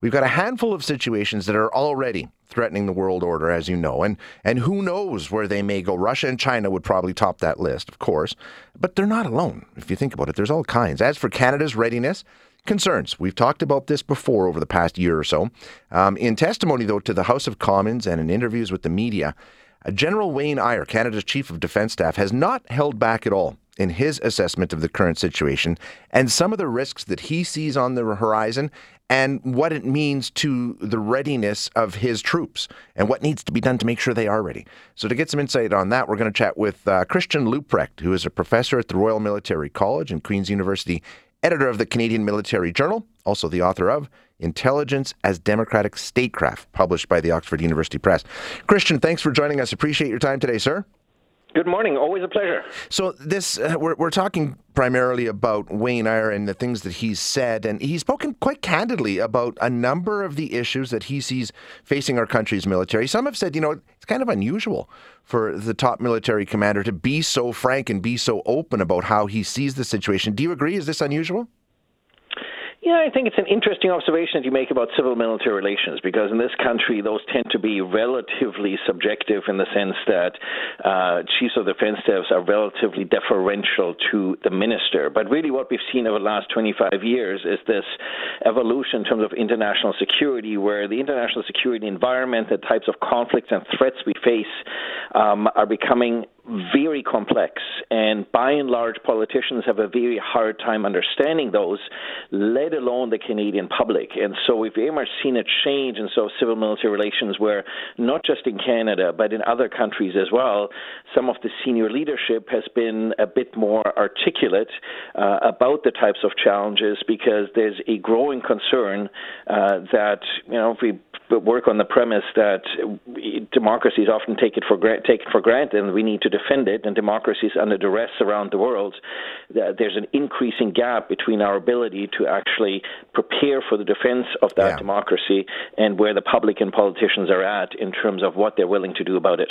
We've got a handful of situations that are already threatening the world order, as you know, and who knows where they may go. Russia and China would probably top that list, of course, but they're not alone. If you think about it, there's all kinds. As for Canada's readiness, concerns. We've talked about this before over the past year or so. In testimony, though, to the House of Commons and in interviews with the media, General Wayne Eyre, Canada's Chief of Defence Staff, has not held back at all in his assessment of the current situation and some of the risks that he sees on the horizon and what it means to the readiness of his troops and what needs to be done to make sure they are ready. So to get some insight on that, we're going to chat with Christian Luprecht, who is a professor at the Royal Military College and Queen's University, editor of the Canadian Military Journal, also the author of Intelligence as Democratic Statecraft, published by the Oxford University Press. Christian, thanks for joining us. Appreciate your time today, sir. Good morning. Always a pleasure. So this, we're talking primarily about Wayne Eyre and the things that he's said, and he's spoken quite candidly about a number of the issues that he sees facing our country's military. Some have said, you know, it's kind of unusual for the top military commander to be so frank and be so open about how he sees the situation. Do you agree? Is this unusual? Yeah, I think it's an interesting observation that you make about civil-military relations, because in this country, those tend to be relatively subjective in the sense that chiefs of defense staffs are relatively deferential to the minister. But really what we've seen over the last 25 years is this evolution in terms of international security, where the international security environment, the types of conflicts and threats we face are becoming very complex, and by and large, politicians have a very hard time understanding those, let alone the Canadian public. And so we've very much seen a change in so civil-military relations where, not just in Canada, but in other countries as well, some of the senior leadership has been a bit more articulate about the types of challenges, because there's a growing concern that, you know, if we work on the premise that democracies often take it for granted and we need to defend it, and democracies under duress around the world, there's an increasing gap between our ability to actually prepare for the defense of that democracy and where the public and politicians are at in terms of what they're willing to do about it.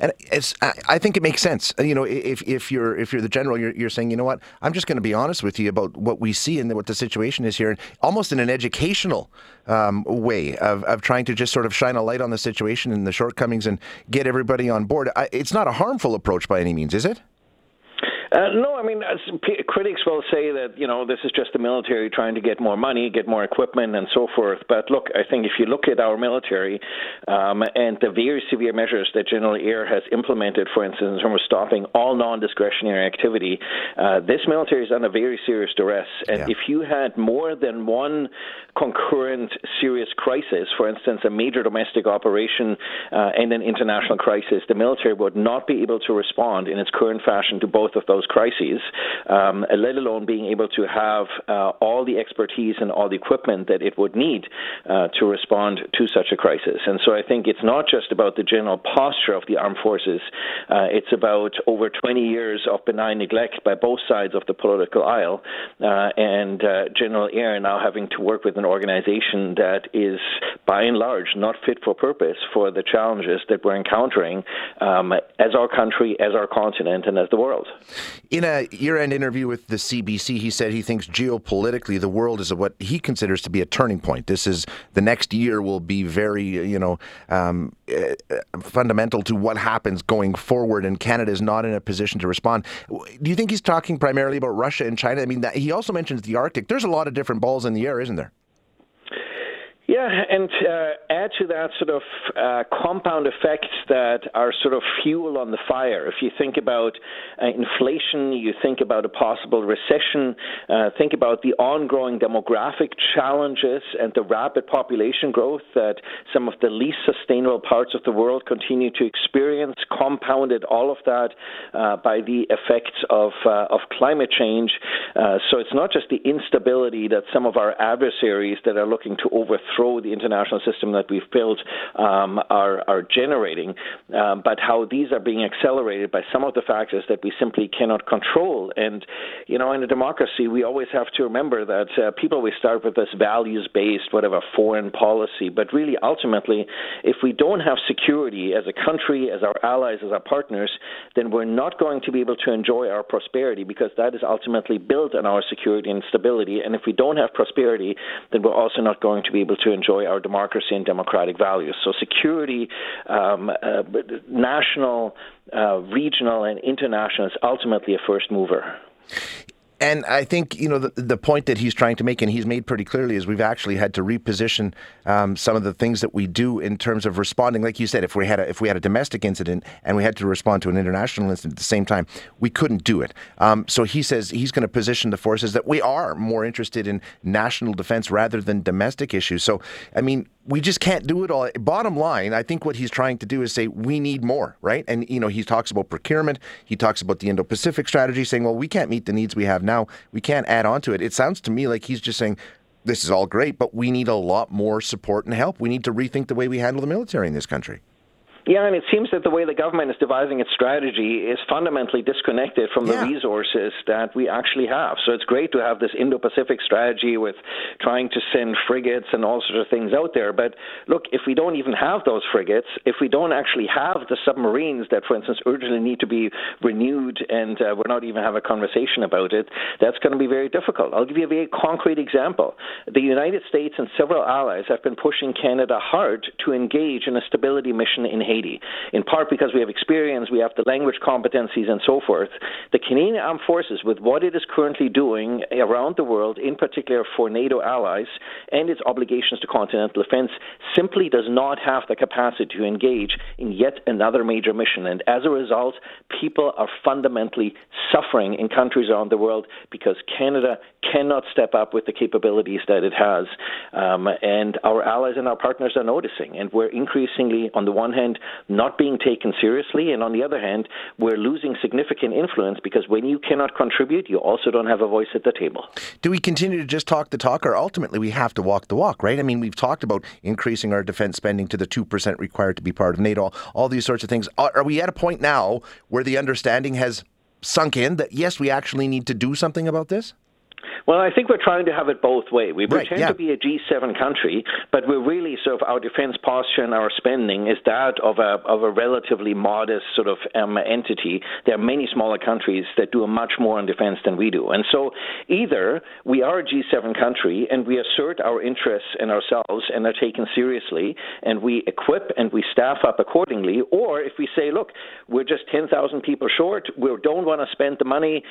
And it's, I think it makes sense. You know, if you're the general, you're saying, you know what, I'm just going to be honest with you about what we see and what the situation is here, almost in an educational way of trying to just sort of shine a light on the situation and the shortcomings and get everybody on board. It's not a harmful approach by any means, is it? No, I mean, critics will say that, you know, this is just the military trying to get more money, get more equipment, and so forth. But look, I think if you look at our military and the very severe measures that General Eyre has implemented, for instance, in terms of stopping all non-discretionary activity, this military is under very serious duress. And if you had more than one concurrent serious crisis, for instance, a major domestic operation and an international crisis, the military would not be able to respond in its current fashion to both of those crises, let alone being able to have all the expertise and all the equipment that it would need to respond to such a crisis. And so I think it's not just about the general posture of the armed forces. It's about over 20 years of benign neglect by both sides of the political aisle, and General Eyre now having to work with an organization that is, by and large, not fit for purpose for the challenges that we're encountering as our country, as our continent, and as the world. In a year-end interview with the CBC, he said he thinks geopolitically the world is at what he considers to be a turning point. This is, the next year will be very, you know, fundamental to what happens going forward, and Canada is not in a position to respond. Do you think he's talking primarily about Russia and China? I mean, that, he also mentions the Arctic. There's a lot of different balls in the air, isn't there? Yeah, and add to that sort of compound effects that are sort of fuel on the fire. If you think about inflation, you think about a possible recession, think about the ongoing demographic challenges and the rapid population growth that some of the least sustainable parts of the world continue to experience, compounded all of that by the effects of climate change. So it's not just the instability that some of our adversaries that are looking to overthrow the international system that we've built are generating, but how these are being accelerated by some of the factors that we simply cannot control. And, you know, in a democracy, we always have to remember that people always start with this values-based, whatever, foreign policy, but really, ultimately, if we don't have security as a country, as our allies, as our partners, then we're not going to be able to enjoy our prosperity, because that is ultimately built on our security and stability. And if we don't have prosperity, then we're also not going to be able to enjoy enjoy our democracy and democratic values. So security, national, regional, and international is ultimately a first mover. And I think, you know, the point that he's trying to make, and he's made pretty clearly, is we've actually had to reposition some of the things that we do in terms of responding. Like you said, if we had a domestic incident and we had to respond to an international incident at the same time, we couldn't do it. So he says he's going to position the forces that we are more interested in national defense rather than domestic issues. So, I mean, we just can't do it all. Bottom line, I think what he's trying to do is say we need more, right? And, you know, he talks about procurement. He talks about the Indo-Pacific strategy, saying, well, we can't meet the needs we have now. We can't add on to it. It sounds to me like he's just saying, this is all great, but we need a lot more support and help. We need to rethink the way we handle the military in this country. Yeah, and it seems that the way the government is devising its strategy is fundamentally disconnected from the resources that we actually have. So it's great to have this Indo-Pacific strategy with trying to send frigates and all sorts of things out there. But look, if we don't even have those frigates, if we don't actually have the submarines that, for instance, urgently need to be renewed and we're not even having a conversation about it, that's going to be very difficult. I'll give you a very concrete example. The United States and several allies have been pushing Canada hard to engage in a stability mission in Haiti, in part because we have experience, we have the language competencies and so forth. The Canadian Armed Forces, with what it is currently doing around the world, in particular for NATO allies and its obligations to continental defense, simply does not have the capacity to engage in yet another major mission. And as a result, people are fundamentally suffering in countries around the world because Canada cannot step up with the capabilities that it has. And our allies and our partners are noticing. And we're increasingly, on the one hand, not being taken seriously, and on the other hand, we're losing significant influence because when you cannot contribute, you also don't have a voice at the table. Do we continue to just talk the talk, or ultimately we have to walk the walk, right? I mean, we've talked about increasing our defense spending to the 2% required to be part of NATO, all these sorts of things. Are we at a point now where the understanding has sunk in that, yes, we actually need to do something about this? Well, I think we're trying to have it both ways. We pretend to be a G7 country, but we're really sort of our defense posture and our spending is that of a relatively modest sort of entity. There are many smaller countries that do much more on defense than we do. And so either we are a G7 country and we assert our interests and ourselves and are taken seriously and we equip and we staff up accordingly, or if we say, look, we're just 10,000 people short, we don't want to spend the money,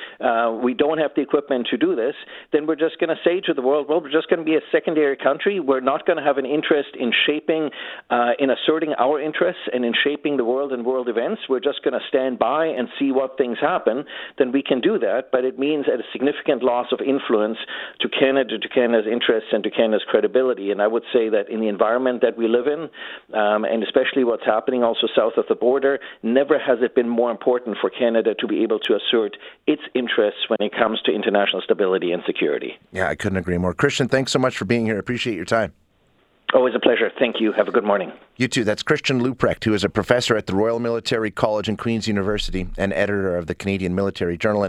we don't have the equipment to do this, then we're just going to say to the world, well, we're just going to be a secondary country. We're not going to have an interest in shaping, in asserting our interests and in shaping the world and world events. We're just going to stand by and see what things happen. Then we can do that, but it means at a significant loss of influence to Canada, to Canada's interests, and to Canada's credibility. And I would say that in the environment that we live in, and especially what's happening also south of the border, never has it been more important for Canada to be able to assert its interests when it comes to international stability and security. Yeah, I couldn't agree more. Christian, thanks so much for being here. I appreciate your time. Always a pleasure. Thank you. Have a good morning. You too. That's Christian Luprecht, who is a professor at the Royal Military College in Queen's University and editor of the Canadian Military Journal.